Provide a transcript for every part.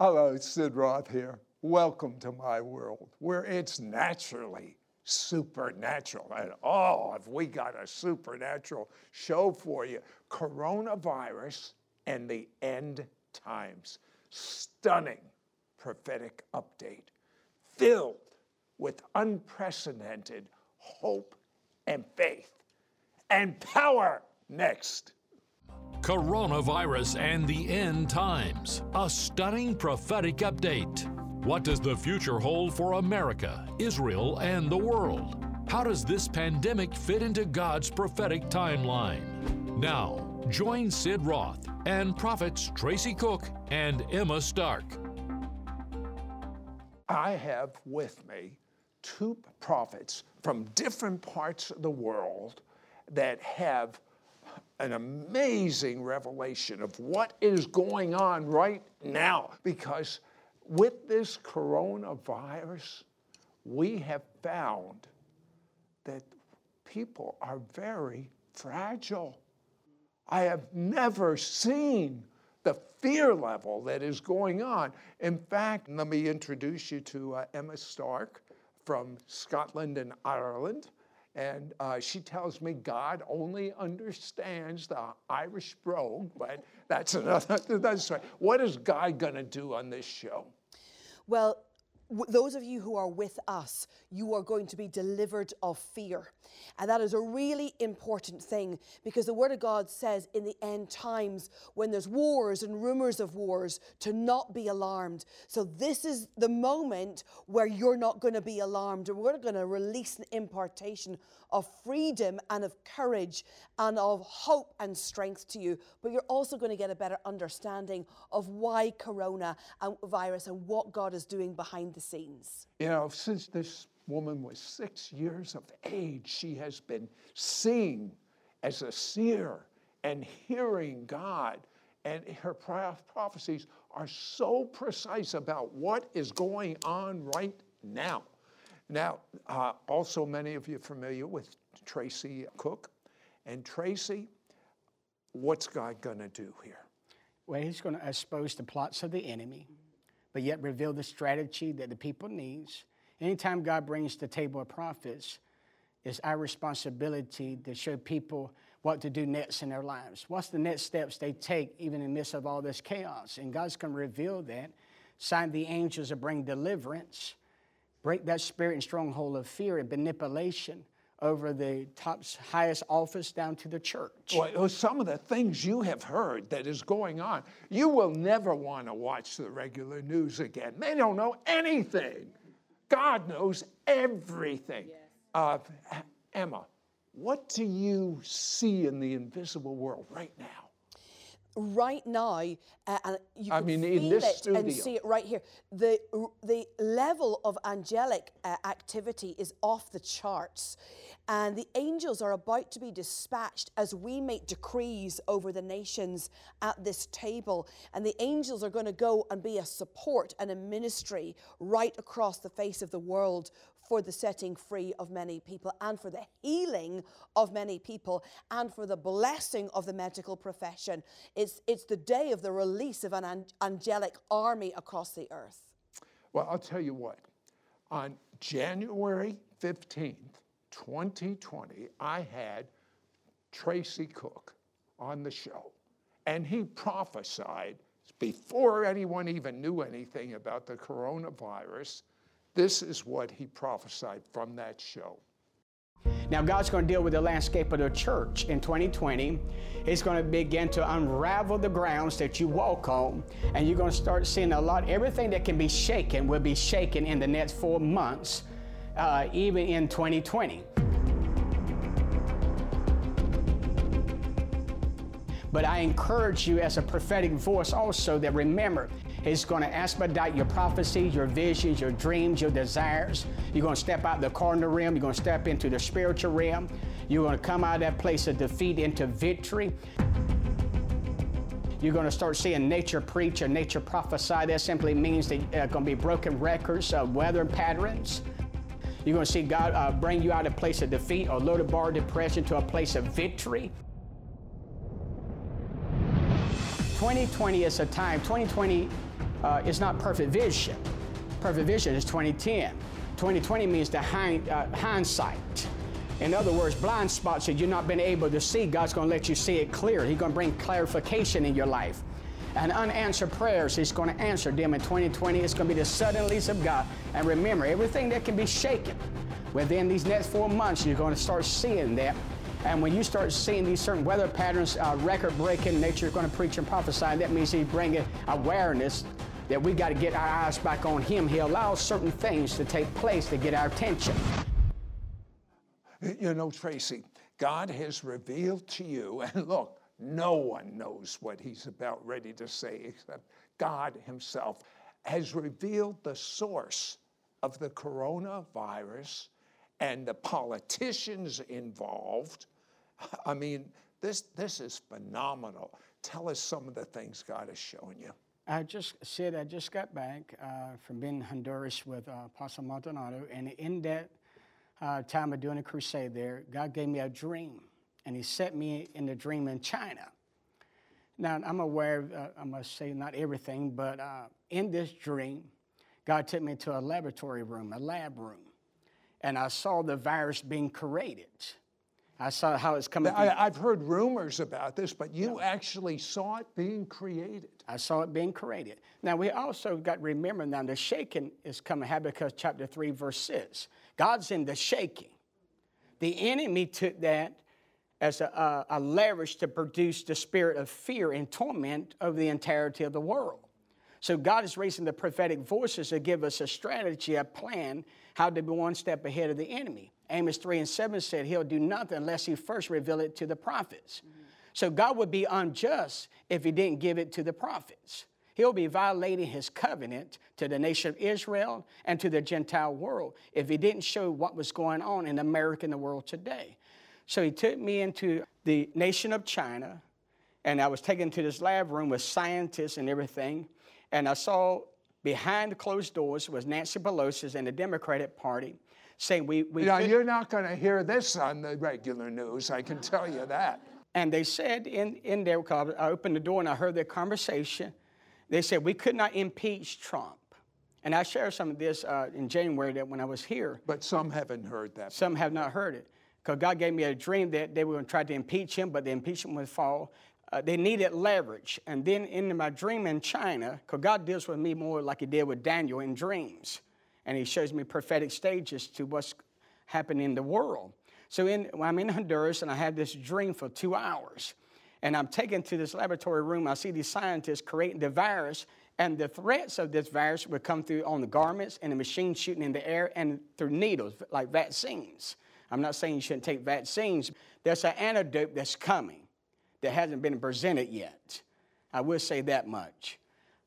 Hello, Sid Roth here. Welcome to my world where it's naturally supernatural. And oh, have we got a supernatural show for you. Coronavirus and the end times. Stunning prophetic update filled with unprecedented hope and faith and power. Next. Coronavirus and the end times. A stunning prophetic update. What does the future hold for America, Israel, and the world? How does this pandemic fit into God's prophetic timeline? Now, join Sid Roth and prophets Tracy Cook and Emma Stark. I have with me two prophets from different parts of the world that have an amazing revelation of what is going on right now, because with this coronavirus, we have found that people are very fragile. I have never seen the fear level that is going on. In fact, let me introduce you to Emma Stark from Scotland and Ireland. And she tells me God only understands the Irish brogue, but that's another. That's right. What is God going to do on this show? Well, those of you who are with us, you are going to be delivered of fear. And that is a really important thing, because the Word of God says in the end times, when there's wars and rumors of wars, to not be alarmed. So this is the moment where you're not going to be alarmed. And we're going to release an impartation of freedom and of courage and of hope and strength to you. But you're also going to get a better understanding of why coronavirus and what God is doing behind the scenes. You know, since this woman was 6 years of age, she has been seeing as a seer and hearing God. And her prophecies are so precise about what is going on right now. Now, also many of you are familiar with Tracy Cook. And Tracy, what's God going to do here? Well, he's going to expose the plots of the enemy, but yet reveal the strategy that the people needs. Anytime God brings to the table of prophets, it's our responsibility to show people what to do next in their lives. What's the next steps they take, even in the midst of all this chaos? And God's going to reveal that, sign the angels to bring deliverance, break that spirit and stronghold of fear and manipulation over the top's highest office down to the church. Well, some of the things you have heard that is going on, you will never want to watch the regular news again. They don't know anything. God knows everything. Yes. Emma, what do you see in the invisible world right now? Right now, and you can feel it and see it right here. The level of angelic activity is off the charts, and the angels are about to be dispatched as we make decrees over the nations at this table. And the angels are going to go and be a support and a ministry right across the face of the world for the setting free of many people, and for the healing of many people, and for the blessing of the medical profession. It's the day of the release of an angelic army across the earth. Well, I'll tell you what. On January 15th, 2020, I had Tracy Cook on the show, and he prophesied, before anyone even knew anything about the coronavirus, this is what he prophesied from that show. Now, God's going to deal with the landscape of the church in 2020. He's going to begin to unravel the grounds that you walk on, and you're going to start seeing everything that can be shaken will be shaken in the next 4 months, even in 2020. But I encourage you as a prophetic voice also that remember, He's going to expedite your prophecies, your visions, your dreams, your desires. You're going to step out the carnal realm. You're going to step into the spiritual realm. You're going to come out of that place of defeat into victory. You're going to start seeing nature preach or nature prophesy. That simply means that there are going to be broken records of weather patterns. You're going to see God bring you out of a place of defeat or low to bar depression to a place of victory. 2020 is a time. 2020 It's not perfect vision. Perfect vision is 2010. 2020 means the hindsight. In other words, blind spots that you've not been able to see, God's going to let you see it clear. He's going to bring clarification in your life. And unanswered prayers, He's going to answer them in 2020. It's going to be the suddenlies of God. And remember, everything that can be shaken, within these next 4 months, you're going to start seeing that. And when you start seeing these certain weather patterns, record-breaking nature, is going to preach and prophesy. And that means He's bringing awareness that we got to get our eyes back on Him. He allows certain things to take place to get our attention. You know, Tracy, God has revealed to you, and look, no one knows what He's about ready to say except God Himself, has revealed the source of the coronavirus and the politicians involved. I mean, this is phenomenal. Tell us some of the things God has shown you. I just got back from being in Honduras with Apostle Maldonado, and in that time of doing a crusade there, God gave me a dream, and He set me in the dream in China. Now, I'm aware of, I must say, not everything, but in this dream, God took me to a laboratory room, a lab room, and I saw the virus being created. I saw how it's coming. I've heard rumors about this, but you actually saw it being created. I saw it being created. Now, we also got to remember now the shaking is coming. Habakkuk chapter 3, verse 6. God's in the shaking. The enemy took that as a leverage to produce the spirit of fear and torment over the entirety of the world. So God is raising the prophetic voices to give us a strategy, a plan, how to be one step ahead of the enemy. Amos 3:7 said He'll do nothing unless He first reveal it to the prophets. Mm-hmm. So God would be unjust if He didn't give it to the prophets. He'll be violating His covenant to the nation of Israel and to the Gentile world if He didn't show what was going on in America and the world today. So He took me into the nation of China, and I was taken to this lab room with scientists and everything, and I saw behind closed doors was Nancy Pelosi and the Democratic Party saying we now, you're not going to hear this on the regular news, I can tell you that. And they said in their, I opened the door and I heard their conversation. They said, we could not impeach Trump. And I shared some of this in January that when I was here. But some haven't heard that. Some have not heard it. Because God gave me a dream that they were going to try to impeach him, but the impeachment would fall. They needed leverage. And then in my dream in China, because God deals with me more like He did with Daniel in dreams. And He shows me prophetic stages to what's happening in the world. So I'm in Honduras, and I had this dream for 2 hours. And I'm taken to this laboratory room. I see these scientists creating the virus, and the threats of this virus would come through on the garments and the machines shooting in the air and through needles, like vaccines. I'm not saying you shouldn't take vaccines. There's an antidote that's coming that hasn't been presented yet. I will say that much.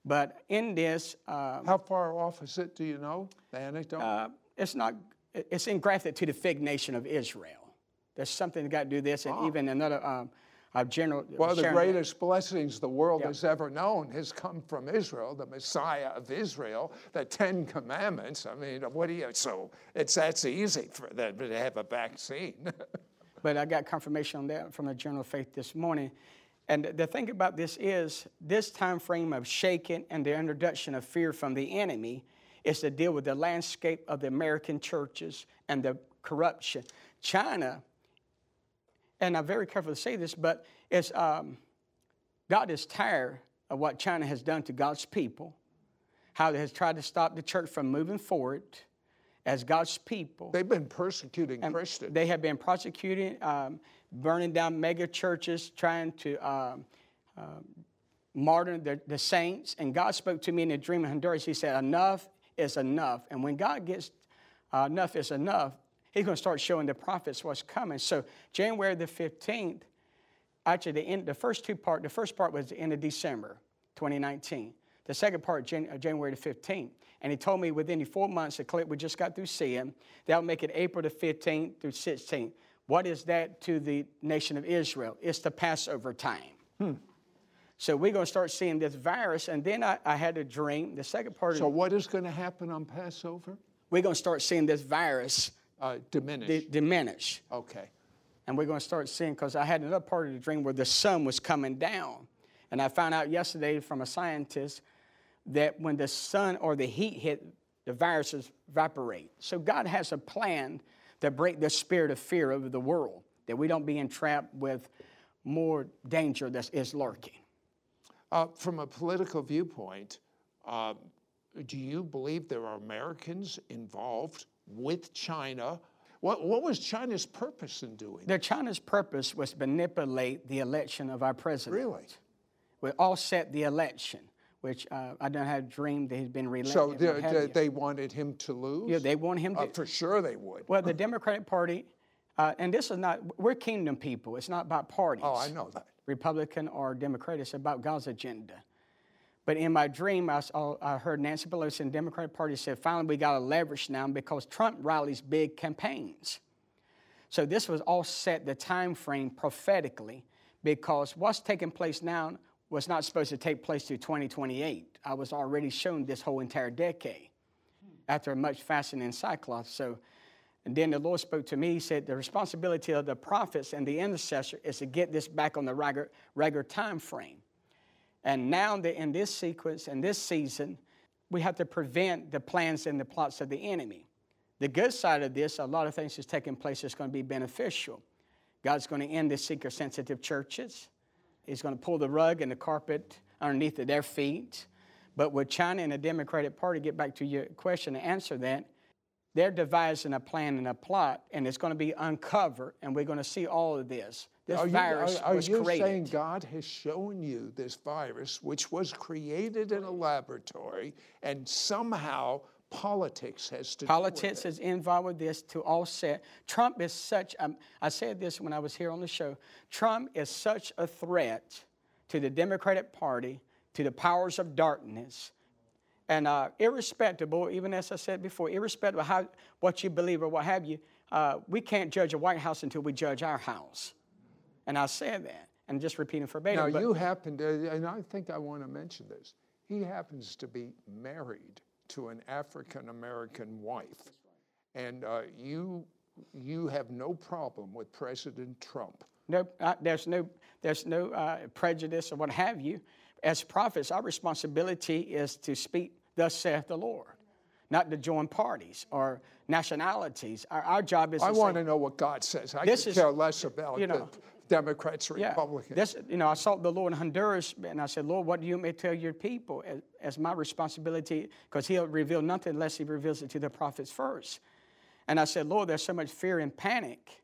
But in this... how far off is it, do you know, the antidote? It's engrafted to the fig nation of Israel. There's something that got to do this, and even another... the greatest blessings the world has ever known has come from Israel, the Messiah of Israel, the Ten Commandments. I mean, that's easy for them to have a vaccine. But I got confirmation on that from the Journal of Faith this morning. And the thing about this is, this time frame of shaking and the introduction of fear from the enemy is to deal with the landscape of the American churches and the corruption. China... and I'm very careful to say this, but it's God is tired of what China has done to God's people, how it has tried to stop the church from moving forward as God's people. They've been persecuting Christians. They have been persecuting, burning down mega churches, trying to martyr the saints. And God spoke to me in a dream in Honduras. He said, enough is enough. And when God gets enough is enough, He's going to start showing the prophets what's coming. So January the 15th, actually the first part was the end of December 2019. The second part, January the 15th. And he told me within 4 months, the clip we just got through seeing, that'll make it April the 15th through 16th. What is that to the nation of Israel? It's the Passover time. So we're going to start seeing this virus. And then I had a dream. The second part. So what is going to happen on Passover? We're going to start seeing this virus diminish. Okay. And we're going to start seeing, because I had another part of the dream where the sun was coming down. And I found out yesterday from a scientist that when the sun or the heat hit, the viruses evaporate. So God has a plan to break the spirit of fear over the world, that we don't be entrapped with more danger that is lurking. From a political viewpoint, do you believe there are Americans involved with China? What was China's purpose in doing that? China's purpose was to manipulate the election of our president. Really? We all set the election, which I don't have dreamed they had been reelected. So they wanted him to lose? Yeah, they wanted him to. For sure they would. Well, the Democratic Party, and this is not, we're kingdom people. It's not about parties. Oh, I know that. Republican or Democrat, it's about God's agenda. But in my dream, I heard Nancy Pelosi and the Democratic Party said, finally, we got to leverage now because Trump rallies big campaigns. So this was all set, the time frame, prophetically, because what's taking place now was not supposed to take place through 2028. I was already shown this whole entire decade after much fasting and sackcloth. So, and then the Lord spoke to me. He said, the responsibility of the prophets and the intercessor is to get this back on the regular time frame. And now in this sequence, in this season, we have to prevent the plans and the plots of the enemy. The good side of this, a lot of things is taking place that's going to be beneficial. God's going to end the seeker-sensitive churches. He's going to pull the rug and the carpet underneath of their feet. But with China and the Democratic Party, get back to your question and answer that, they're devising a plan and a plot, and it's going to be uncovered, and we're going to see all of this. This virus was created. Are you saying God has shown you this virus, which was created in a laboratory, and somehow politics has to do with it? Politics is involved with this to offset. Trump is such, I said this when I was here on the show, Trump is such a threat to the Democratic Party, to the powers of darkness, and irrespective, even as I said before, irrespective of what you believe or what have you, we can't judge a White House until we judge our house. And I said that, and just repeating verbatim. Now, you happen to, and I think I want to mention this, he happens to be married to an African-American wife. And you have no problem with President Trump. No, there's no prejudice or what have you. As prophets, our responsibility is to speak, thus saith the Lord, not to join parties or nationalities. Our job is to say, I want to know what God says. I could care less about Democrats, Republicans. I sought the Lord in Honduras, and I said, Lord, what do you may tell your people as my responsibility? Because he'll reveal nothing unless he reveals it to the prophets first. And I said, Lord, there's so much fear and panic.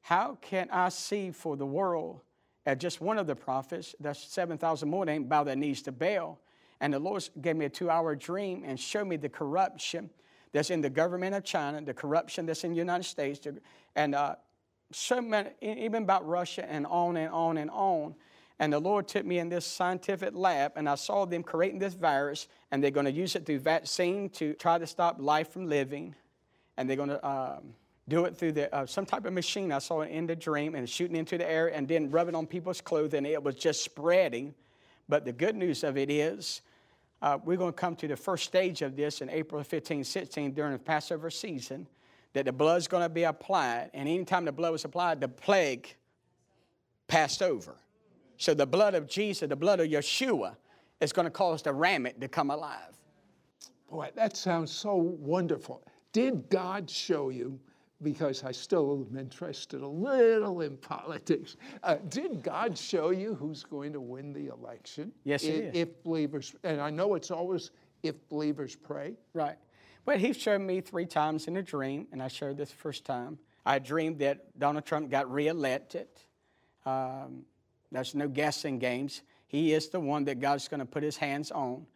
How can I see for the world at just one of the prophets, that's 7,000 more that ain't bow their knees to Baal? And the Lord gave me a 2-hour dream and showed me the corruption that's in the government of China, the corruption that's in the United States, and so many, even about Russia and on and on and on. And the Lord took me in this scientific lab, and I saw them creating this virus, and they're going to use it through vaccine to try to stop life from living. And they're going to do it through some type of machine. I saw it in the dream and shooting into the air and then rubbing on people's clothes, and it was just spreading. But the good news of it is we're going to come to the first stage of this in April 15, 16 during the Passover season, that the blood's going to be applied, and anytime the blood was applied, the plague passed over. So the blood of Jesus, the blood of Yeshua, is going to cause the ramet to come alive. Boy, that sounds so wonderful. Did God show you, because I still am interested a little in politics, did God show you who's going to win the election? Yes, it is. If believers, and I know it's always if believers pray. Right. But he showed me 3 times in a dream, and I showed this first time. I dreamed that Donald Trump got reelected. There's no guessing games. He is the one that God's going to put his hands on.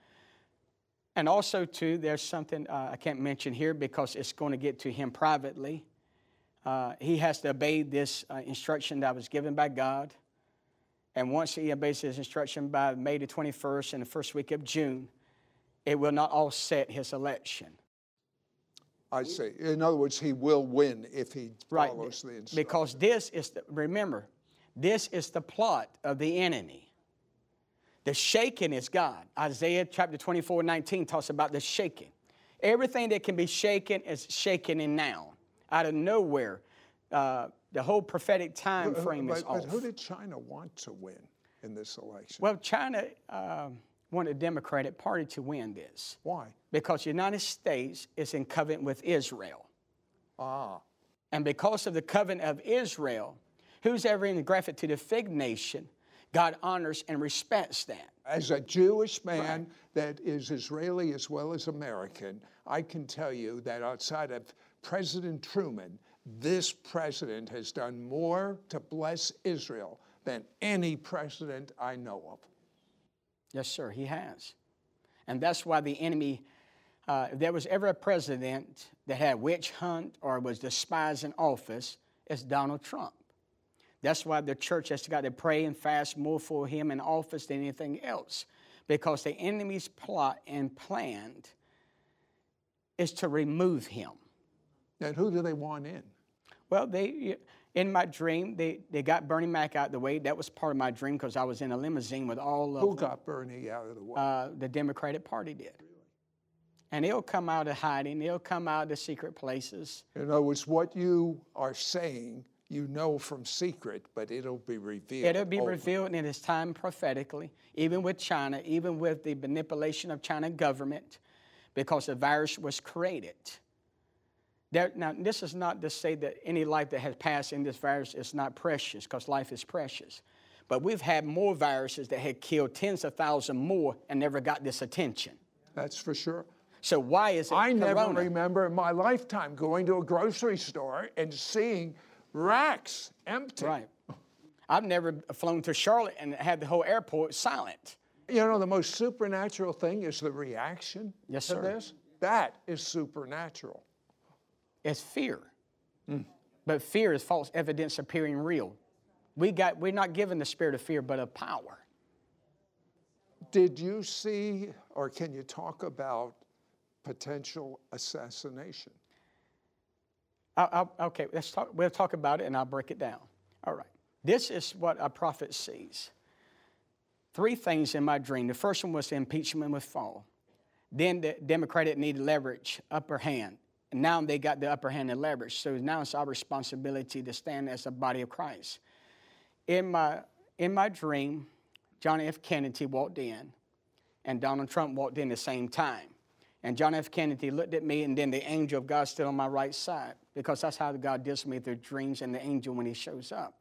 And also, too, there's something I can't mention here because it's going to get to him privately. He has to obey this instruction that was given by God. And once he obeys his instruction by May the 21st and the first week of June, it will not offset his election. I see. In other words, he will win if he follows the instruction. Because this is, remember, this is the plot of the enemy. The shaking is God. Isaiah chapter 24, 19 talks about the shaking. Everything that can be shaken is shaken in now. Out of nowhere, the whole prophetic time frame is off. But who did China want to win in this election? Well, China want the Democratic Party to win this. Why? Because the United States is in covenant with Israel. Ah. And because of the covenant of Israel, who's ever in the graphic to the fig nation, God honors and respects that. As a Jewish man that is Israeli as well as American, I can tell you that outside of President Truman, this president has done more to bless Israel than any president I know of. Yes, sir, he has. And that's why the enemy, if there was ever a president that had a witch hunt or was despised in office, it's Donald Trump. That's why the church has got to pray and fast more for him in office than anything else, because the enemy's plot and plan is to remove him. And who do they want in? Well, they, in my dream, they got Bernie Mac out of the way. That was part of my dream because I was in a limousine with all of them. Who got Bernie out of the way? The Democratic Party did. Really? And they'll come out of hiding. They'll come out of the secret places. In other words, what you are saying, you know from secret, but it'll be revealed. It'll be revealed in its time prophetically, even with China, even with the manipulation of China government, because the virus was created. There, now, this is not to say that any life that has passed in this virus is not precious, because life is precious. But we've had more viruses that had killed tens of thousands more and never got this attention. That's for sure. So why is it Corona? Never remember in my lifetime going to a grocery store and seeing racks empty. Right. I've never flown to Charlotte and had the whole airport silent. You know, the most supernatural thing is the reaction to this. That is supernatural. It's fear. But fear is false evidence appearing real. We're not given the spirit of fear, but of power. Did you see, or can you talk about potential assassination? Okay, let's talk. We'll talk about it, and I'll break it down. All right. This is what a prophet sees. Three things in my dream. The first one was the impeachment would fall. Then the Democratic needed leverage, upper hand. And now they got the upper hand and leverage. So now it's our responsibility to stand as a body of Christ. In my dream, John F. Kennedy walked in, and Donald Trump walked in at the same time. And John F. Kennedy looked at me, and then the angel of God stood on my right side, because that's how God deals with me through dreams and the angel when he shows up.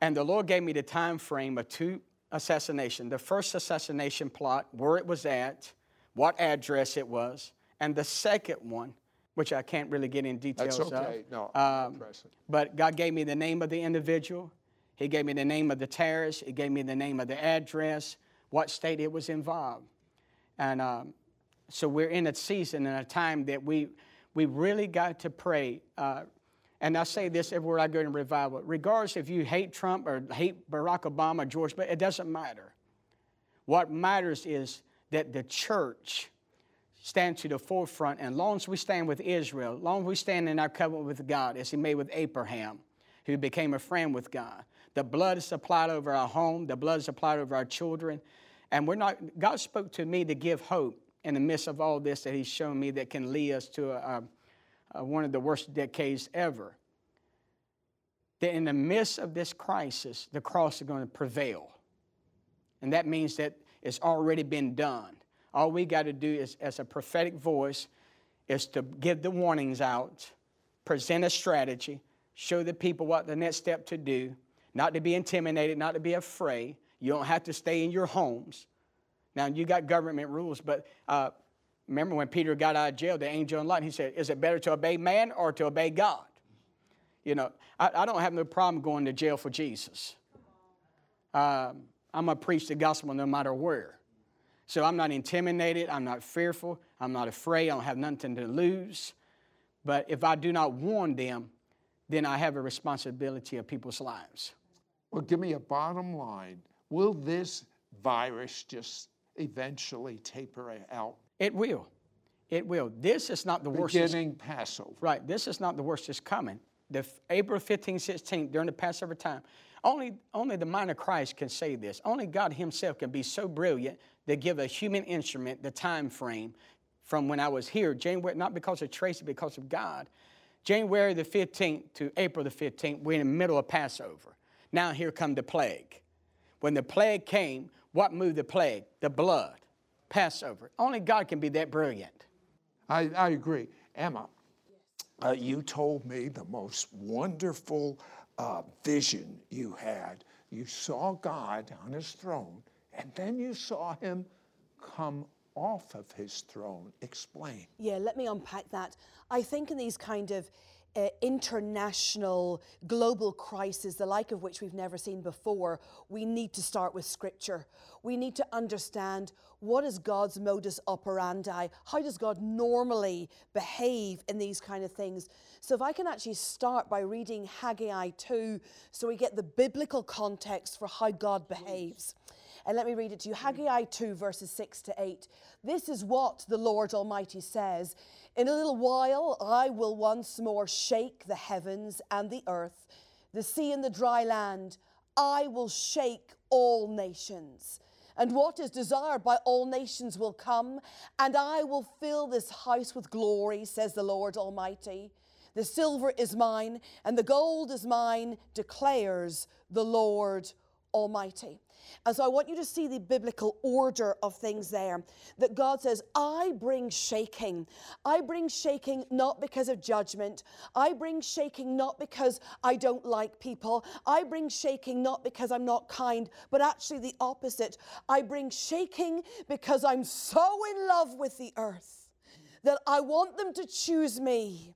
And the Lord gave me the time frame of two assassinations. The first assassination plot, where it was at, what address it was, and the second one, which I can't really get in details of. That's okay. But God gave me the name of the individual. He gave me the name of the terrorist. He gave me the name of the address, what state it was involved. And so we're in a season and a time that we really got to pray. And I say this everywhere I go in revival. Regardless if you hate Trump or hate Barack Obama or George, but it doesn't matter. What matters is that the church stand to the forefront. And long as we stand with Israel, long as we stand in our covenant with God, as he made with Abraham, who became a friend with God, the blood is applied over our home, the blood is applied over our children. And we're not, God spoke to me to give hope in the midst of all this that he's shown me that can lead us to one of the worst decades ever. That in the midst of this crisis, the cross is going to prevail. And that means that it's already been done. All we got to do is, as a prophetic voice, is to give the warnings out, present a strategy, show the people what the next step to do, not to be intimidated, not to be afraid. You don't have to stay in your homes. Now, you got government rules, but remember when Peter got out of jail, the angel in light, he said, is it better to obey man or to obey God? You know, I don't have no problem going to jail for Jesus. I'm going to preach the gospel no matter where. So I'm not intimidated. I'm not fearful. I'm not afraid. I don't have nothing to lose. But if I do not warn them, then I have a responsibility of people's lives. Well, give me a bottom line. Will this virus just eventually taper out? It will. It will. This is not the worst. Beginning Passover. Right. This is not the worst that's coming. April 15, 16, during the Passover time, only the mind of Christ can say this. Only God himself can be so brilliant to give a human instrument the time frame from when I was here, January, not because of Tracy, because of God. January the 15th to April the 15th, we're in the middle of Passover. Now here come the plague. When the plague came, What moved the plague? The blood. Passover. Only God can be that brilliant. I agree. Emma, you told me the most wonderful vision you had. You saw God on his throne, and then you saw him come off of his throne. Explain. Yeah, let me unpack that. I think in these kind of international, global crisis, the like of which we've never seen before, we need to start with Scripture. We need to understand, what is God's modus operandi? How does God normally behave in these kind of things? So if I can actually start by reading Haggai 2, so we get the biblical context for how God behaves. And let me read it to you. Haggai 2, verses 6 to 8. This is what the Lord Almighty says. In a little while, I will once more shake the heavens and the earth, the sea and the dry land. I will shake all nations, and what is desired by all nations will come, and I will fill this house with glory, says the Lord Almighty. The silver is mine, and the gold is mine, declares the Lord Almighty. And so I want you to see the biblical order of things there, that God says, I bring shaking. I bring shaking not because of judgment. I bring shaking not because I don't like people. I bring shaking not because I'm not kind, but actually the opposite. I bring shaking because I'm so in love with the earth that I want them to choose me.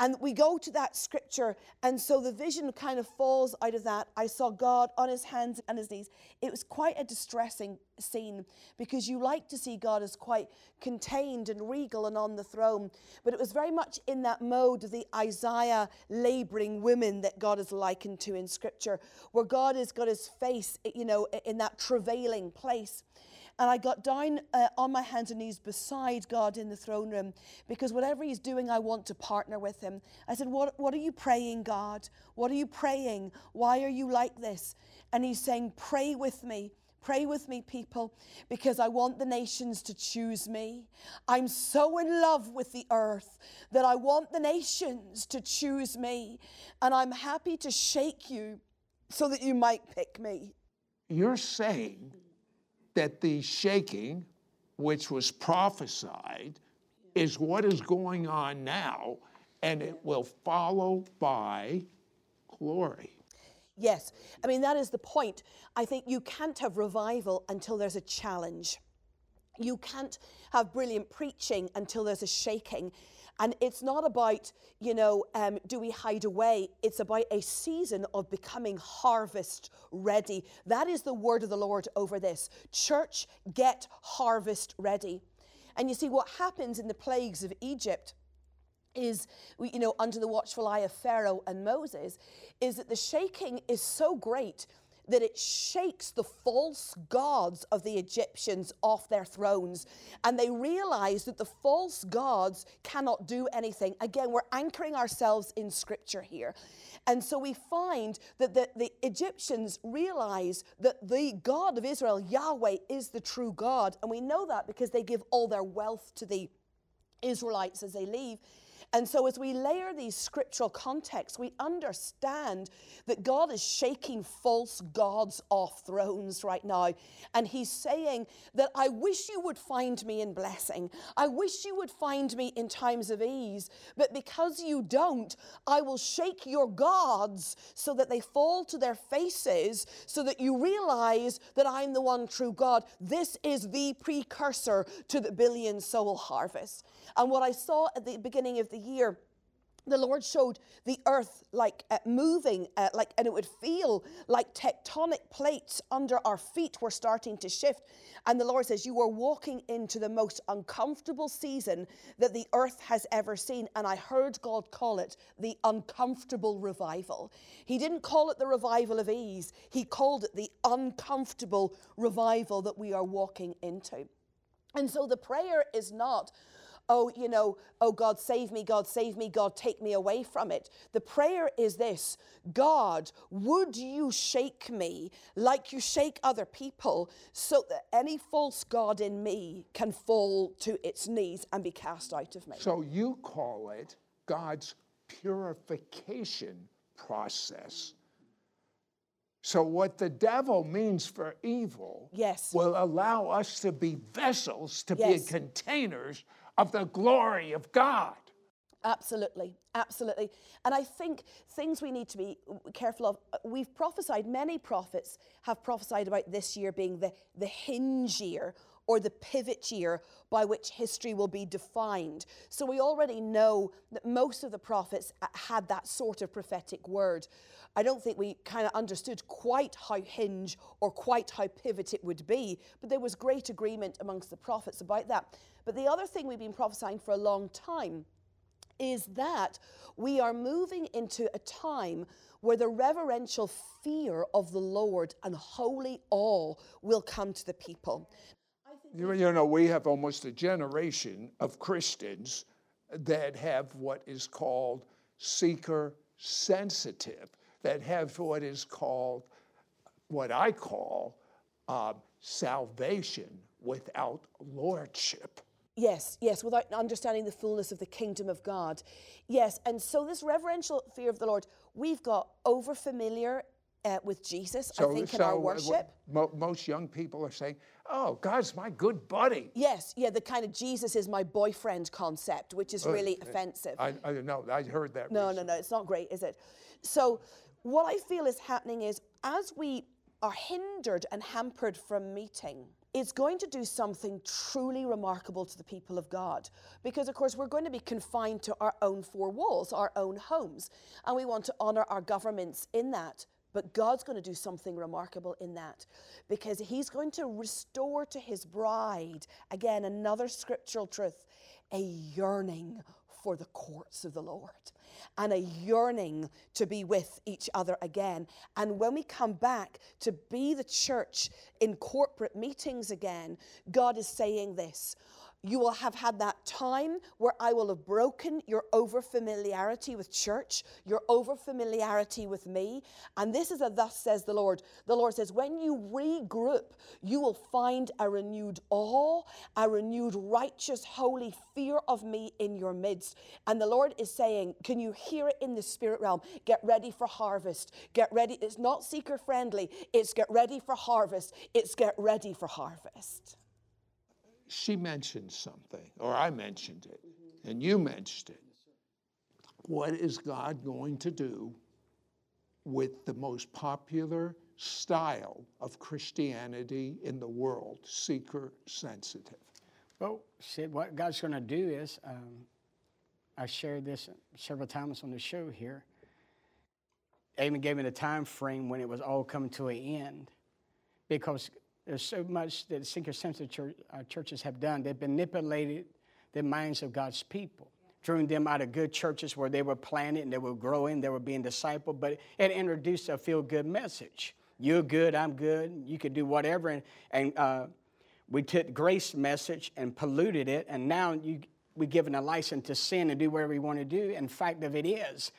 And we go to that scripture, and so the vision kind of falls out of that. I saw God on his hands and his knees. It was quite a distressing scene, because you like to see God as quite contained and regal and on the throne, but it was very much in that mode of the Isaiah laboring women that God is likened to in scripture, where God has got his face, you know, in that travailing place. And I got down on my hands and knees beside God in the throne room, because whatever he's doing, I want to partner with him. I said, what are you praying, God? What are you praying? Why are you like this? And he's saying, pray with me. Pray with me, people, because I want the nations to choose me. I'm so in love with the earth that I want the nations to choose me. And I'm happy to shake you so that you might pick me. You're saying that the shaking, which was prophesied, is what is going on now, and it will follow by glory. Yes. I mean, that is the point. I think you can't have revival until there's a challenge. You can't have brilliant preaching until there's a shaking. And it's not about, you know, do we hide away? It's about a season of becoming harvest ready. That is the word of the Lord over this. Church, get harvest ready. And you see what happens in the plagues of Egypt is, you know, under the watchful eye of Pharaoh and Moses, is that the shaking is so great that it shakes the false gods of the Egyptians off their thrones. And they realize that the false gods cannot do anything. Again, we're anchoring ourselves in scripture here. And so we find that the Egyptians realize that the God of Israel, Yahweh, is the true God. And we know that because they give all their wealth to the Israelites as they leave. And so as we layer these scriptural contexts, we understand that God is shaking false gods off thrones right now. And he's saying that I wish you would find me in blessing. I wish you would find me in times of ease. But because you don't, I will shake your gods so that they fall to their faces, so that you realize that I'm the one true God. This is the precursor to the billion soul harvest. And what I saw at the beginning of the year, the Lord showed the earth like moving, and it would feel like tectonic plates under our feet were starting to shift. And the Lord says, you are walking into the most uncomfortable season that the earth has ever seen. And I heard God call it the uncomfortable revival. He didn't call it the revival of ease. He called it the uncomfortable revival that we are walking into. And so the prayer is not, oh, God, save me, God, take me away from it. The prayer is this: God, would you shake me like you shake other people, so that any false god in me can fall to its knees and be cast out of me? So you call it God's purification process. So what the devil means for evil will allow us to be vessels, to be containers of the glory of God. Absolutely, absolutely. And I think things we need to be careful of, we've prophesied, many prophets have prophesied about this year being the hinge year or the pivot year by which history will be defined. So we already know that most of the prophets had that sort of prophetic word. I don't think we kind of understood quite how hinge or quite how pivot it would be, but there was great agreement amongst the prophets about that. But the other thing we've been prophesying for a long time is that we are moving into a time where the reverential fear of the Lord and holy awe will come to the people. You know, we have almost a generation of Christians that have what is called seeker-sensitive, that have what is called, what I call, salvation without lordship. Yes, yes, without understanding the fullness of the kingdom of God. Yes, and so this reverential fear of the Lord, we've got over-familiar with Jesus, I think, in our worship. Most young people are saying, oh, God's my good buddy. Yes, yeah, the kind of Jesus is my boyfriend concept, which is really offensive. I don't know, I heard that. No, it's not great, is it? So what I feel is happening is, as we are hindered and hampered from meeting, it's going to do something truly remarkable to the people of God. Because, of course, we're going to be confined to our own four walls, our own homes, and we want to honor our governments in that. But God's going to do something remarkable in that, because he's going to restore to his bride, again, another scriptural truth, a yearning for the courts of the Lord and a yearning to be with each other again. And when we come back to be the church in corporate meetings again, God is saying this: you will have had that time where I will have broken your over-familiarity with church, your over-familiarity with me. And this is a thus says the Lord. The Lord says, when you regroup, you will find a renewed awe, a renewed righteous, holy fear of me in your midst. And the Lord is saying, can you hear it in the spirit realm? Get ready for harvest. Get ready. It's not seeker friendly. It's get ready for harvest. It's get ready for harvest. She mentioned something, or I mentioned it, and you mentioned it. What is God going to do with the most popular style of Christianity in the world, seeker-sensitive? Well, Sid, what God's going to do is, I shared this several times on the show here. Amen gave me the time frame when it was all coming to an end, because there's so much that seeker-sensitive churches have done. They've manipulated the minds of God's people, drew them out of good churches where they were planted and they were growing, they were being discipled, but it introduced a feel-good message. You're good, I'm good, you can do whatever. And we took grace message and polluted it, and now we're given a license to sin and do whatever we want to do. And fact of it is,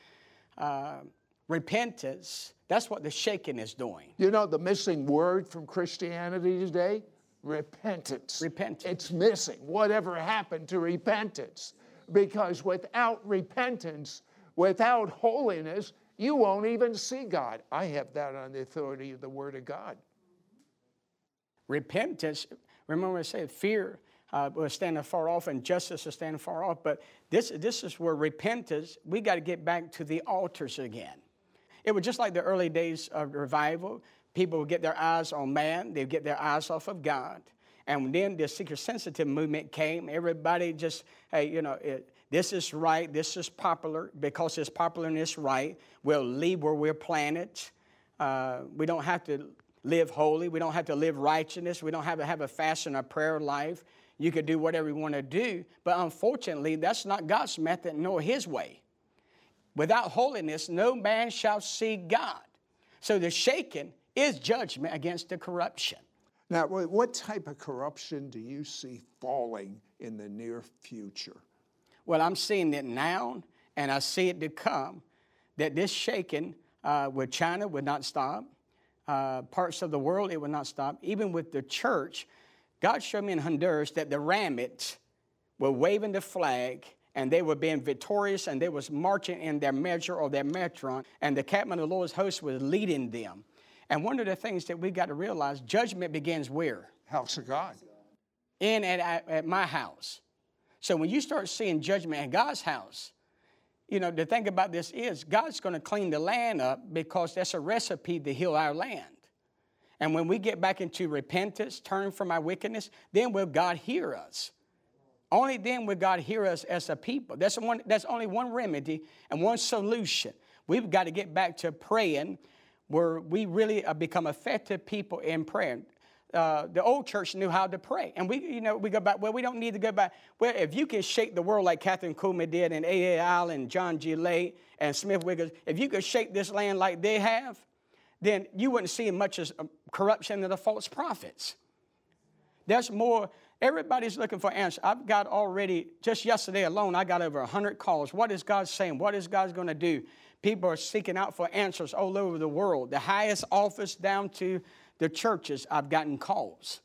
repentance, that's what the shaking is doing. You know the missing word from Christianity today? Repentance. Repentance. It's missing. Whatever happened to repentance? Because without repentance, without holiness, you won't even see God. I have that on the authority of the Word of God. Repentance, remember I said fear was standing far off and justice is standing far off, but this is where repentance, we got to get back to the altars again. It was just like the early days of revival. People would get their eyes on man. They would get their eyes off of God. And then the seeker-sensitive movement came. Everybody just, hey, you know, this is right. This is popular. Because it's popular and it's right, we'll leave where we're planted. We don't have to live holy. We don't have to live righteousness. We don't have to have a fast and a prayer life. You could do whatever you want to do. But unfortunately, that's not God's method nor his way. Without holiness, no man shall see God. So the shaking is judgment against the corruption. Now, what type of corruption do you see falling in the near future? Well, I'm seeing it now, and I see it to come, that this shaking with China would not stop. Parts of the world, it would not stop. Even with the church, God showed me in Honduras that the Ramits were waving the flag, and they were being victorious, and they was marching in their measure or their metron, and the captain of the Lord's host was leading them. And one of the things that we've got to realize, judgment begins where? House of God. At my house. So when you start seeing judgment in God's house, you know, the thing about this is God's going to clean the land up because that's a recipe to heal our land. And when we get back into repentance, turn from our wickedness, then will God hear us. Only then will God hear us as a people. That's only one remedy and one solution. We've got to get back to praying where we really become effective people in prayer. The old church knew how to pray. And we go back, well, we don't need to go back. Well, if you can shake the world like Catherine Kuhlman did and A.A. Allen, John G. Lay, and Smith Wiggins, if you could shake this land like they have, then you wouldn't see much as corruption of the false prophets. There's more. Everybody's looking for answers. I've got already, just yesterday alone, I got over 100 calls. What is God saying? What is God going to do? People are seeking out for answers all over the world. The highest office down to the churches, I've gotten calls.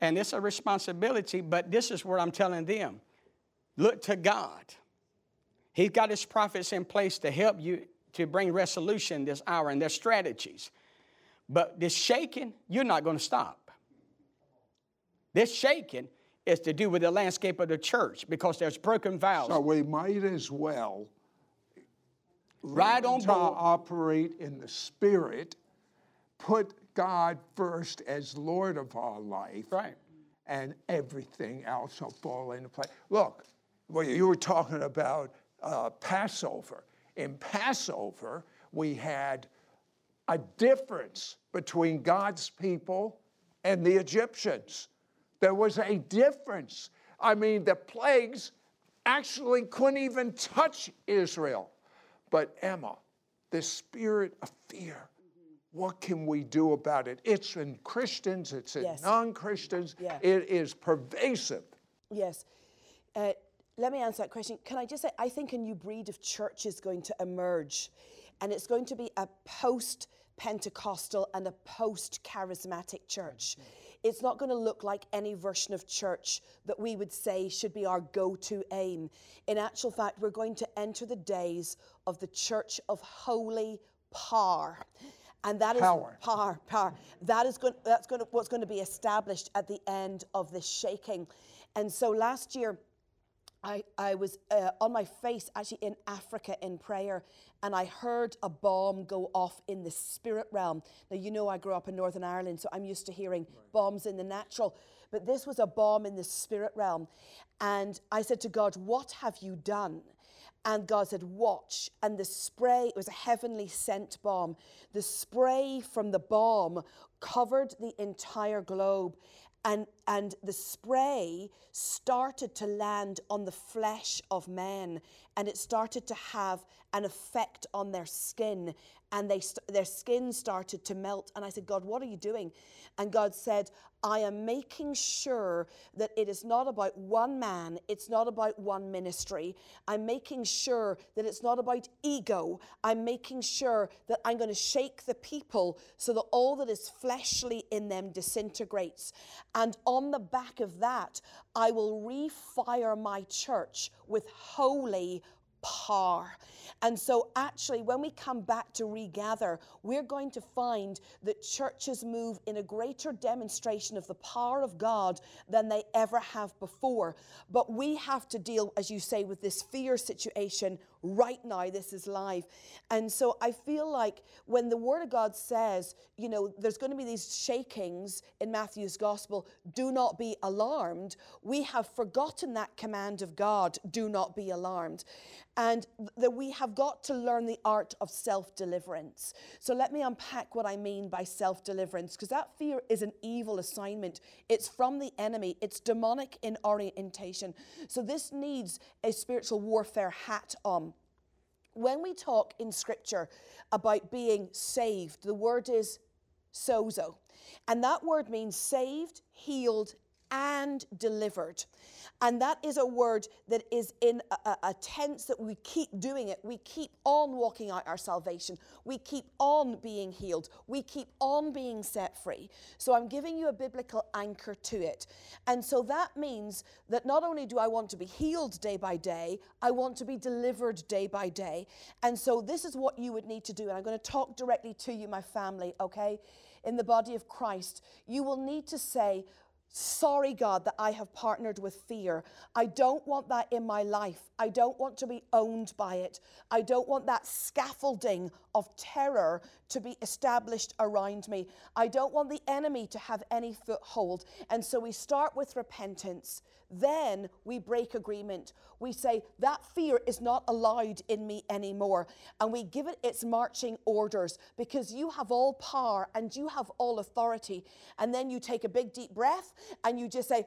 And it's a responsibility, but this is what I'm telling them. Look to God. He's got his prophets in place to help you to bring resolution this hour and their strategies. But this shaking, you're not going to stop. This shaking is to do with the landscape of the church because there's broken vows. So we might as well operate in the spirit, put God first as Lord of our life, right, and everything else will fall into place. Look, well, you were talking about Passover. In Passover, we had a difference between God's people and the Egyptians. There was a difference. I mean, the plagues actually couldn't even touch Israel. But Emma, the spirit of fear, what can we do about it? It's in Christians, it's in non-Christians. Yeah. It is pervasive. Yes. Let me answer that question. Can I just say, I think a new breed of church is going to emerge, and it's going to be a post-Pentecostal and a post-charismatic church. It's not going to look like any version of church that we would say should be our go-to aim. In actual fact, we're going to enter the days of the church of holy power. And that power. is power. That's what's going to be established at the end of this shaking. And so last year, I was on my face actually in Africa in prayer, and I heard a bomb go off in the spirit realm. Now, you know I grew up in Northern Ireland, so I'm used to hearing bombs in the natural. But this was a bomb in the spirit realm. And I said to God, what have you done? And God said, watch. And the spray, it was a heavenly scent bomb. The spray from the bomb covered the entire globe. And the spray started to land on the flesh of men. And it started to have an effect on their skin. And their skin started to melt. And I said, God, what are you doing? And God said, I am making sure that it is not about one man. It's not about one ministry. I'm making sure that it's not about ego. I'm making sure that I'm going to shake the people so that all that is fleshly in them disintegrates. And on the back of that, I will refire my church with holy power. And so actually, when we come back to regather, we're going to find that churches move in a greater demonstration of the power of God than they ever have before. But we have to deal, as you say, with this fear situation right now. This is live. And so I feel like when the Word of God says, you know, there's going to be these shakings in Matthew's Gospel, do not be alarmed. We have forgotten that command of God, do not be alarmed. And that we have got to learn the art of self-deliverance. So let me unpack what I mean by self-deliverance, because that fear is an evil assignment. It's from the enemy. It's demonic in orientation. So this needs a spiritual warfare hat on. When we talk in Scripture about being saved, the word is sozo. And that word means saved, healed, and delivered. And that is a word that is in a tense that we keep doing it. We keep on walking out our salvation. We keep on being healed. We keep on being set free. So I'm giving you a biblical anchor to it. And so that means that not only do I want to be healed day by day, I want to be delivered day by day. And so this is what you would need to do. And I'm going to talk directly to you, my family, okay? In the body of Christ, you will need to say, sorry, God, that I have partnered with fear. I don't want that in my life. I don't want to be owned by it. I don't want that scaffolding of terror to be established around me. I don't want the enemy to have any foothold. And so we start with repentance. Then we break agreement. We say that fear is not allowed in me anymore. And we give it its marching orders, because you have all power and you have all authority. And then you take a big deep breath and you just say,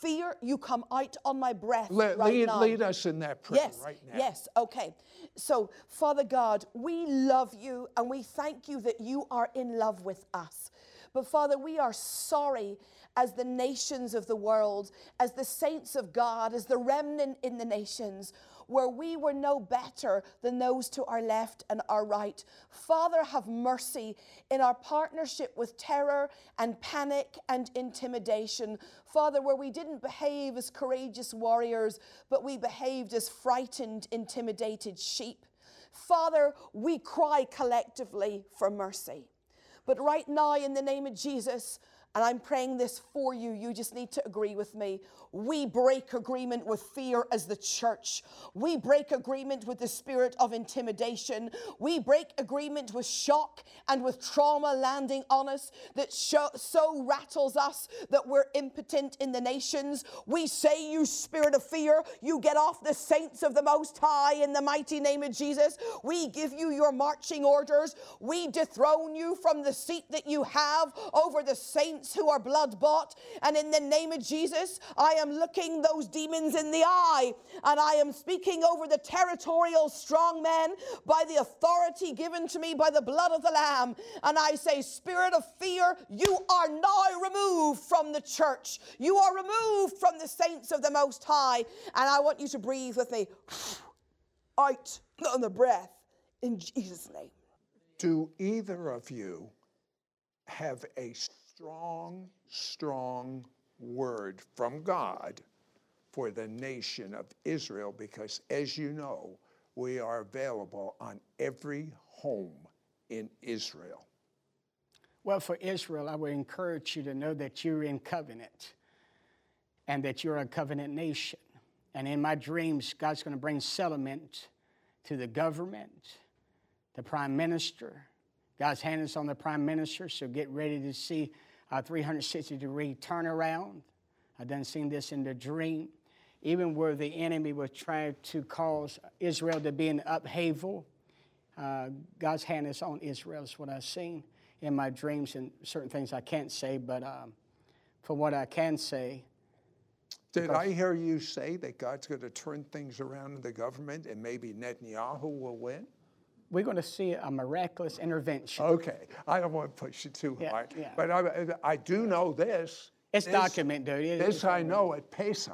fear, you come out on my breath right now. Lead us in that prayer right now. Yes, okay. So, Father God, we love you and we thank you that you are in love with us. But, Father, we are sorry as the nations of the world, as the saints of God, as the remnant in the nations, where we were no better than those to our left and our right. Father, have mercy in our partnership with terror and panic and intimidation. Father, where we didn't behave as courageous warriors, but we behaved as frightened, intimidated sheep. Father, we cry collectively for mercy. But right now, in the name of Jesus, and I'm praying this for you, you just need to agree with me. We break agreement with fear as the church. We break agreement with the spirit of intimidation. We break agreement with shock and with trauma landing on us that so rattles us that we're impotent in the nations. We say, you spirit of fear, you get off the saints of the Most High in the mighty name of Jesus. We give you your marching orders. We dethrone you from the seat that you have over the saints who are blood bought. And in the name of Jesus, I am looking those demons in the eye, and I am speaking over the territorial strong men by the authority given to me by the blood of the Lamb. And I say, spirit of fear, you are now removed from the church. You are removed from the saints of the Most High. And I want you to breathe with me out on the breath in Jesus' name. Do either of you have a strong word from God for the nation of Israel? Because, as you know, we are available on every home in Israel. Well, for Israel, I would encourage you to know that you're in covenant and that you're a covenant nation. And in my dreams, God's going to bring settlement to the government, the prime minister. God's hand is on the prime minister, so get ready to see 360-degree turnaround. I've done seen this in the dream. Even where the enemy was trying to cause Israel to be in upheaval, God's hand is on Israel, is what I've seen in my dreams, and certain things I can't say, but for what I can say. Did I hear you say that God's going to turn things around in the government and maybe Netanyahu will win? We're going to see a miraculous intervention. Okay. I don't want to push you too hard. Yeah. But I do know this. It's document, dude. This I know at Pesach,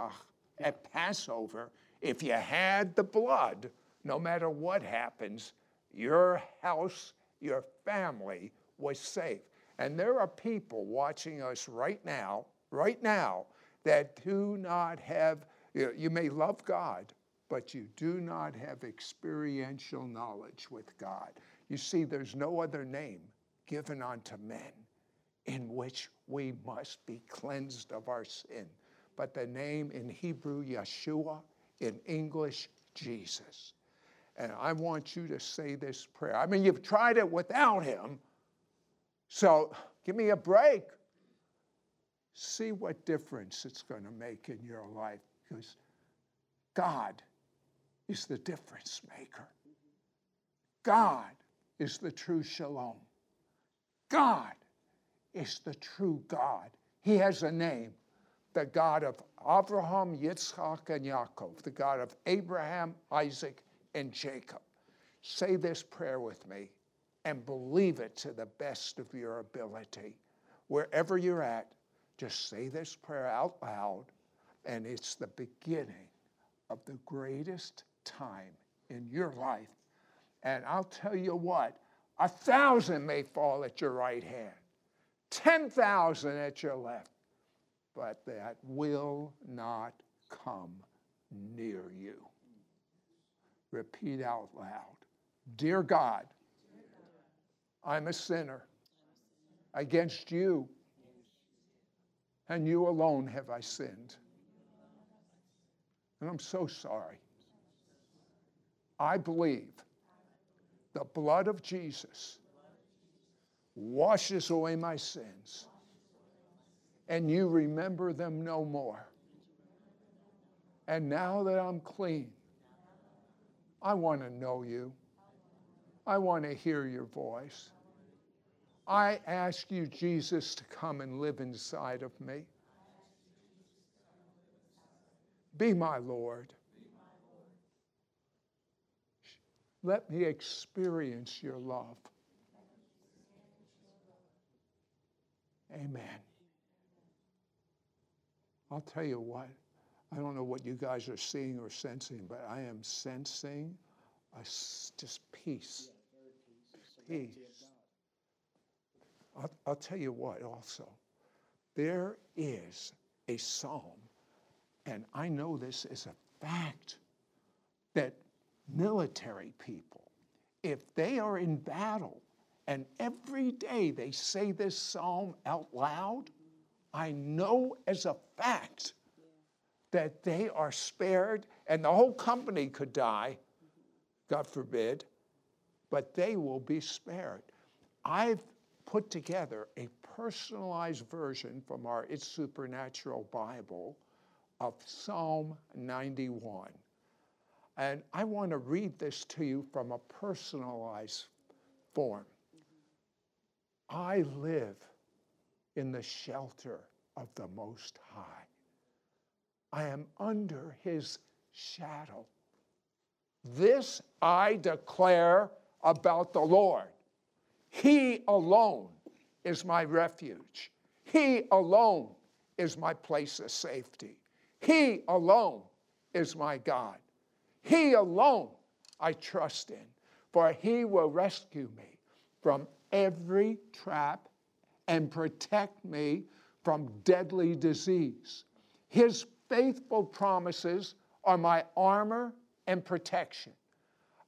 at Passover, if you had the blood, no matter what happens, your house, your family was safe. And there are people watching us right now, that do not have, you may love God, but you do not have experiential knowledge with God. You see, there's no other name given unto men in which we must be cleansed of our sin, but the name in Hebrew, Yeshua, in English, Jesus. And I want you to say this prayer. I mean, you've tried it without him, so give me a break. See what difference it's going to make in your life, because God is the difference maker. God is the true shalom. God is the true God. He has a name, the God of Abraham, Yitzchak, and Yaakov, the God of Abraham, Isaac, and Jacob. Say this prayer with me and believe it to the best of your ability. Wherever you're at, Just say this prayer out loud, and it's the beginning of the greatest time in your life. And I'll tell you what, 1,000 may fall at your right hand, 10,000 at your left, but that will not come near you. Repeat out loud. Dear God, I'm a sinner. Against you and you alone have I sinned. And I'm so sorry. I believe the blood of Jesus washes away my sins, and you remember them no more. And now that I'm clean, I want to know you. I want to hear your voice. I ask you, Jesus, to come and live inside of me. Be my Lord. Let me experience your love. Amen. I'll tell you what, I don't know what you guys are seeing or sensing, but I am sensing just peace. Peace. I'll tell you what also. There is a psalm, and I know this is a fact, that military people, if they are in battle and every day they say this psalm out loud, I know as a fact that they are spared, and the whole company could die, God forbid, but they will be spared. I've put together a personalized version from our It's Supernatural Bible of Psalm 91. And I want to read this to you from a personalized form. I live in the shelter of the Most High. I am under his shadow. This I declare about the Lord. He alone is my refuge. He alone is my place of safety. He alone is my God. He alone I trust in, for he will rescue me from every trap and protect me from deadly disease. His faithful promises are my armor and protection.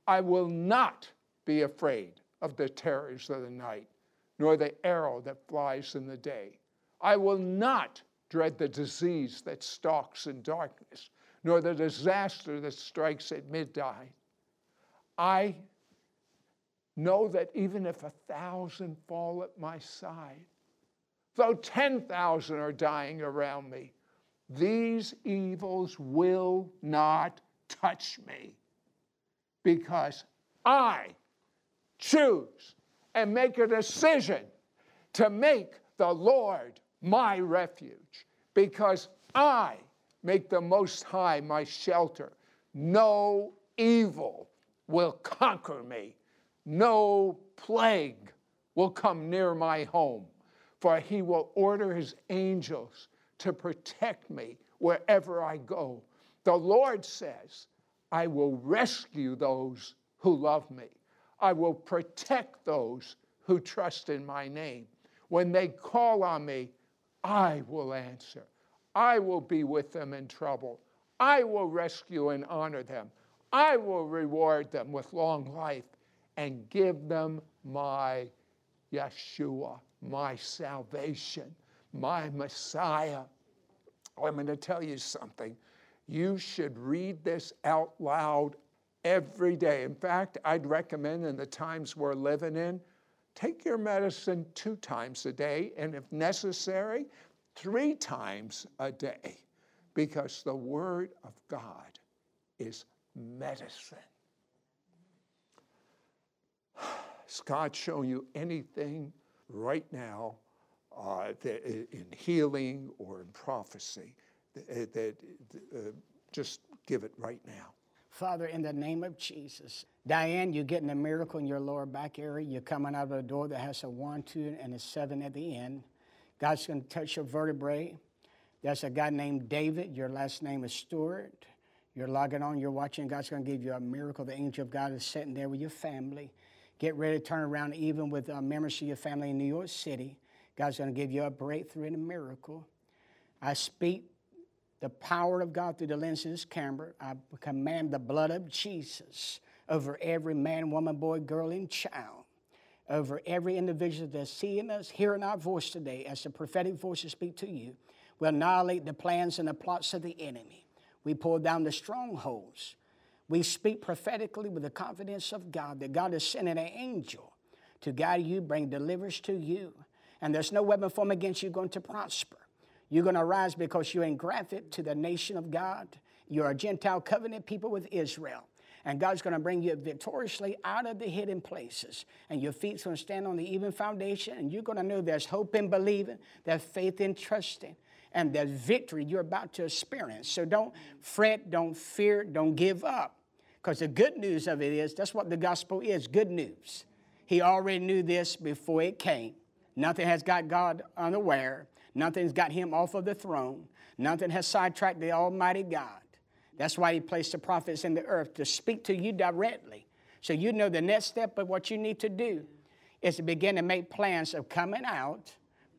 I will not be afraid of the terrors of the night, nor the arrow that flies in the day. I will not dread the disease that stalks in darkness, nor the disaster that strikes at midnight. I know that even if 1,000 fall at my side, though 10,000 are dying around me, these evils will not touch me, because I choose and make a decision to make the Lord my refuge, because I make the Most High my shelter. No evil will conquer me. No plague will come near my home, for he will order his angels to protect me wherever I go. The Lord says, I will rescue those who love me. I will protect those who trust in my name. When they call on me, I will answer. I will be with them in trouble. I will rescue and honor them. I will reward them with long life and give them my Yeshua, my salvation, my Messiah. I'm going to tell you something. You should read this out loud every day. In fact, I'd recommend, in the times we're living in, take your medicine 2 times a day, and if necessary, 3 times a day, because the Word of God is medicine. Has God shown you anything right now in healing or in prophecy? Just give it right now. Father, in the name of Jesus, Diane, you're getting a miracle in your lower back area. You're coming out of a door that has a 1, 2, and a 7 at the end. God's going to touch your vertebrae. There's a guy named David. Your last name is Stewart. You're logging on. You're watching. God's going to give you a miracle. The angel of God is sitting there with your family. Get ready to turn around even with members of your family in New York City. God's going to give you a breakthrough and a miracle. I speak the power of God through the lens of this camera. I command the blood of Jesus over every man, woman, boy, girl, and child, over every individual that's seeing us, hearing our voice today as the prophetic voices speak to you. We annihilate the plans and the plots of the enemy. We pull down the strongholds. We speak prophetically with the confidence of God that God is sending an angel to guide you, bring deliverance to you. And there's no weapon formed against you going to prosper. You're going to rise because you're engrafted to the nation of God. You're a Gentile covenant people with Israel. And God's going to bring you victoriously out of the hidden places. And your feet's going to stand on the even foundation. And you're going to know there's hope in believing, there's faith in trusting, and there's victory you're about to experience. So don't fret, don't fear, don't give up. Because the good news of it is, that's what the gospel is, good news. He already knew this before it came. Nothing has got God unaware. Nothing's got him off of the throne. Nothing has sidetracked the Almighty God. That's why he placed the prophets in the earth to speak to you directly. So you know the next step of what you need to do is to begin to make plans of coming out,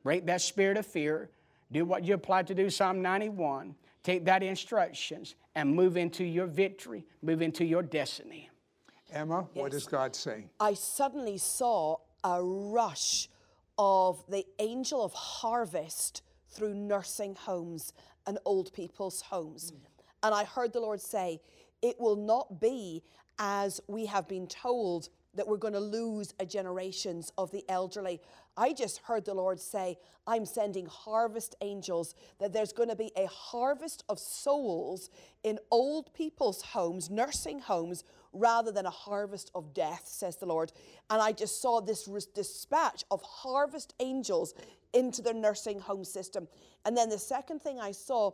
break that spirit of fear, do what you're applied to do, Psalm 91, take that instructions and move into your victory, move into your destiny. Emma, yes. What does God say? I suddenly saw a rush of the angel of harvest through nursing homes and old people's homes. Mm. And I heard the Lord say, it will not be as we have been told that we're going to lose a generations of the elderly. I just heard the Lord say, I'm sending harvest angels, that there's going to be a harvest of souls in old people's homes, nursing homes, rather than a harvest of death, says the Lord. And I just saw this dispatch of harvest angels into the nursing home system. And then the second thing I saw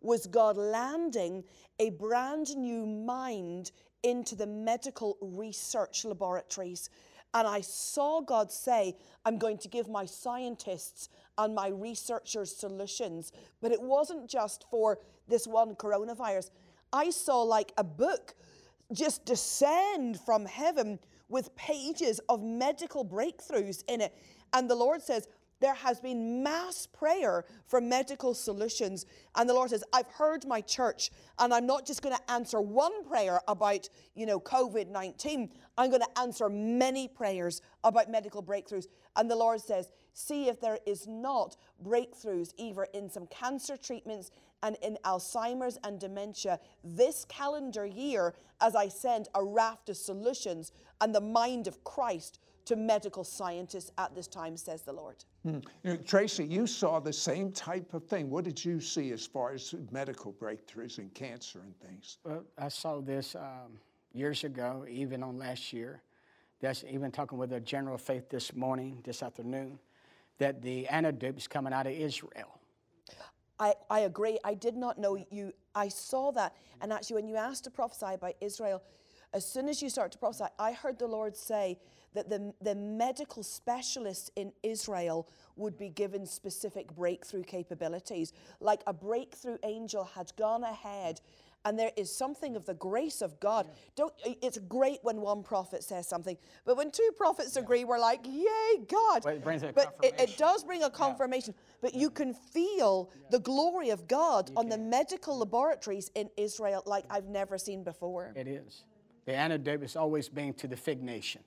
was God landing a brand new mind into the medical research laboratories. And I saw God say, I'm going to give my scientists and my researchers solutions. But it wasn't just for this one coronavirus. I saw like a book just descend from heaven with pages of medical breakthroughs in it. And the Lord says, there has been mass prayer for medical solutions. And the Lord says, I've heard my church, and I'm not just going to answer one prayer about, COVID-19. I'm going to answer many prayers about medical breakthroughs. And the Lord says, see if there is not breakthroughs either in some cancer treatments and in Alzheimer's and dementia this calendar year, as I send a raft of solutions and the mind of Christ to medical scientists at this time, says the Lord. Mm. Tracy, you saw the same type of thing. What did you see as far as medical breakthroughs and cancer and things? Well, I saw this years ago, even on last year. That's even talking with a general faith this afternoon, that the antidote is coming out of Israel. I agree. I did not know you. I saw that. And actually, when you asked to prophesy about Israel, as soon as you start to prophesy, I heard the Lord say that the medical specialists in Israel would be given specific breakthrough capabilities. Like a breakthrough angel had gone ahead, and there is something of the grace of God. Yeah. It's great when one prophet says something, but when two prophets agree, we're like, yay, God. Well, it does bring a confirmation. Yeah. But you can feel the glory of God on the medical laboratories in Israel like I've never seen before. It is. The antidote is always being to the fig nation.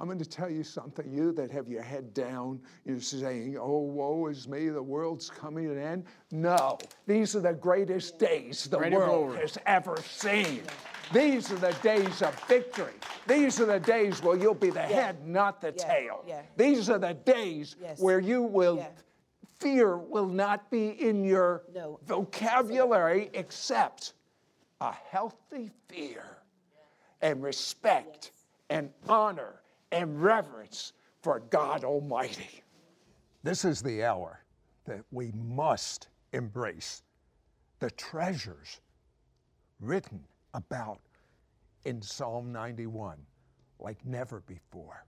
I'm going to tell you something. You that have your head down, you're saying, oh, woe is me, the world's coming to an end. No, these are the greatest days the world has ever seen. These are the days of victory. These are the days where you'll be the head, not the tail. Yeah. These are the days where you will... Yeah. Fear will not be in your vocabulary except a healthy fear. And respect and honor and reverence for God Almighty. This is the hour that we must embrace the treasures written about in Psalm 91 like never before.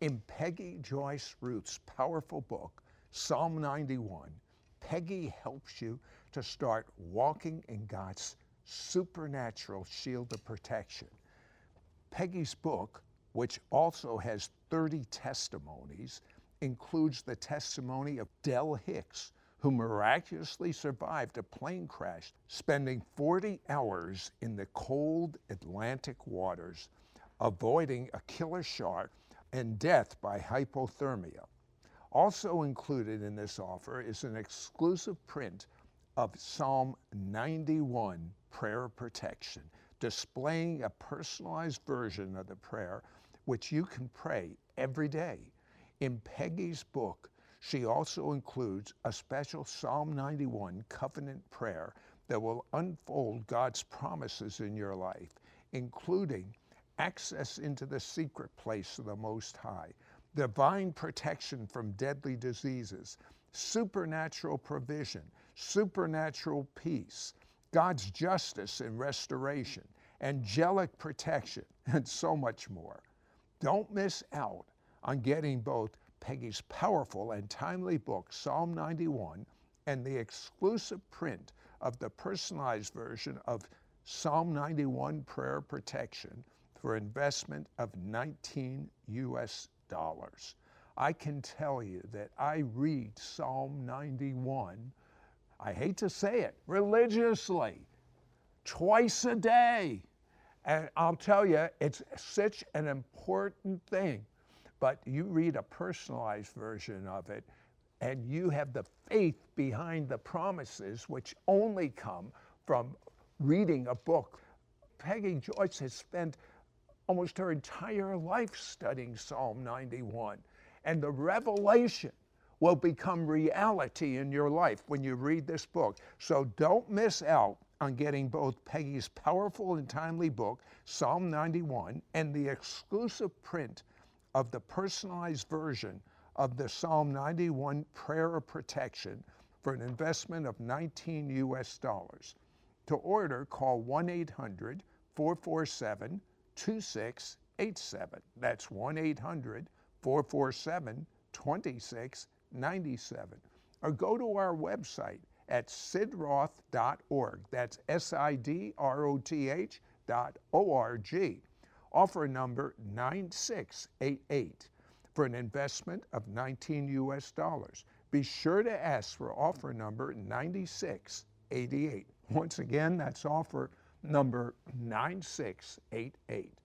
In Peggy Joyce Ruth's powerful book, Psalm 91, Peggy helps you to start walking in God's supernatural shield of protection. Peggy's book, which also has 30 testimonies, includes the testimony of Del Hicks, who miraculously survived a plane crash, spending 40 hours in the cold Atlantic waters, avoiding a killer shark and death by hypothermia. Also included in this offer is an exclusive print of Psalm 91 Prayer Protection, displaying a personalized version of the prayer which you can pray every day. In Peggy's book, she also includes a special Psalm 91 covenant prayer that will unfold God's promises in your life, including access into the secret place of the Most High, divine protection from deadly diseases, supernatural provision, supernatural peace, God's justice and restoration, angelic protection, and so much more. Don't miss out on getting both Peggy's powerful and timely book, Psalm 91, and the exclusive print of the personalized version of Psalm 91 Prayer Protection for investment of $19. I can tell you that I read Psalm 91, I hate to say it, religiously, twice a day. And I'll tell you, it's such an important thing. But you read a personalized version of it, and you have the faith behind the promises which only come from reading a book. Peggy Joyce has spent almost her entire life studying Psalm 91. And the revelation will become reality in your life when you read this book. So don't miss out on getting both Peggy's powerful and timely book, Psalm 91, and the exclusive print of the personalized version of the Psalm 91 Prayer of Protection for an investment of $19. To order, call 1-800-447-2687. That's 1-800-447-2697. Or go to our website at sidroth.org. That's sidroth.org. Offer number 9688 for an investment of $19. Be sure to ask for offer number 9688. Once again, that's offer number 9688.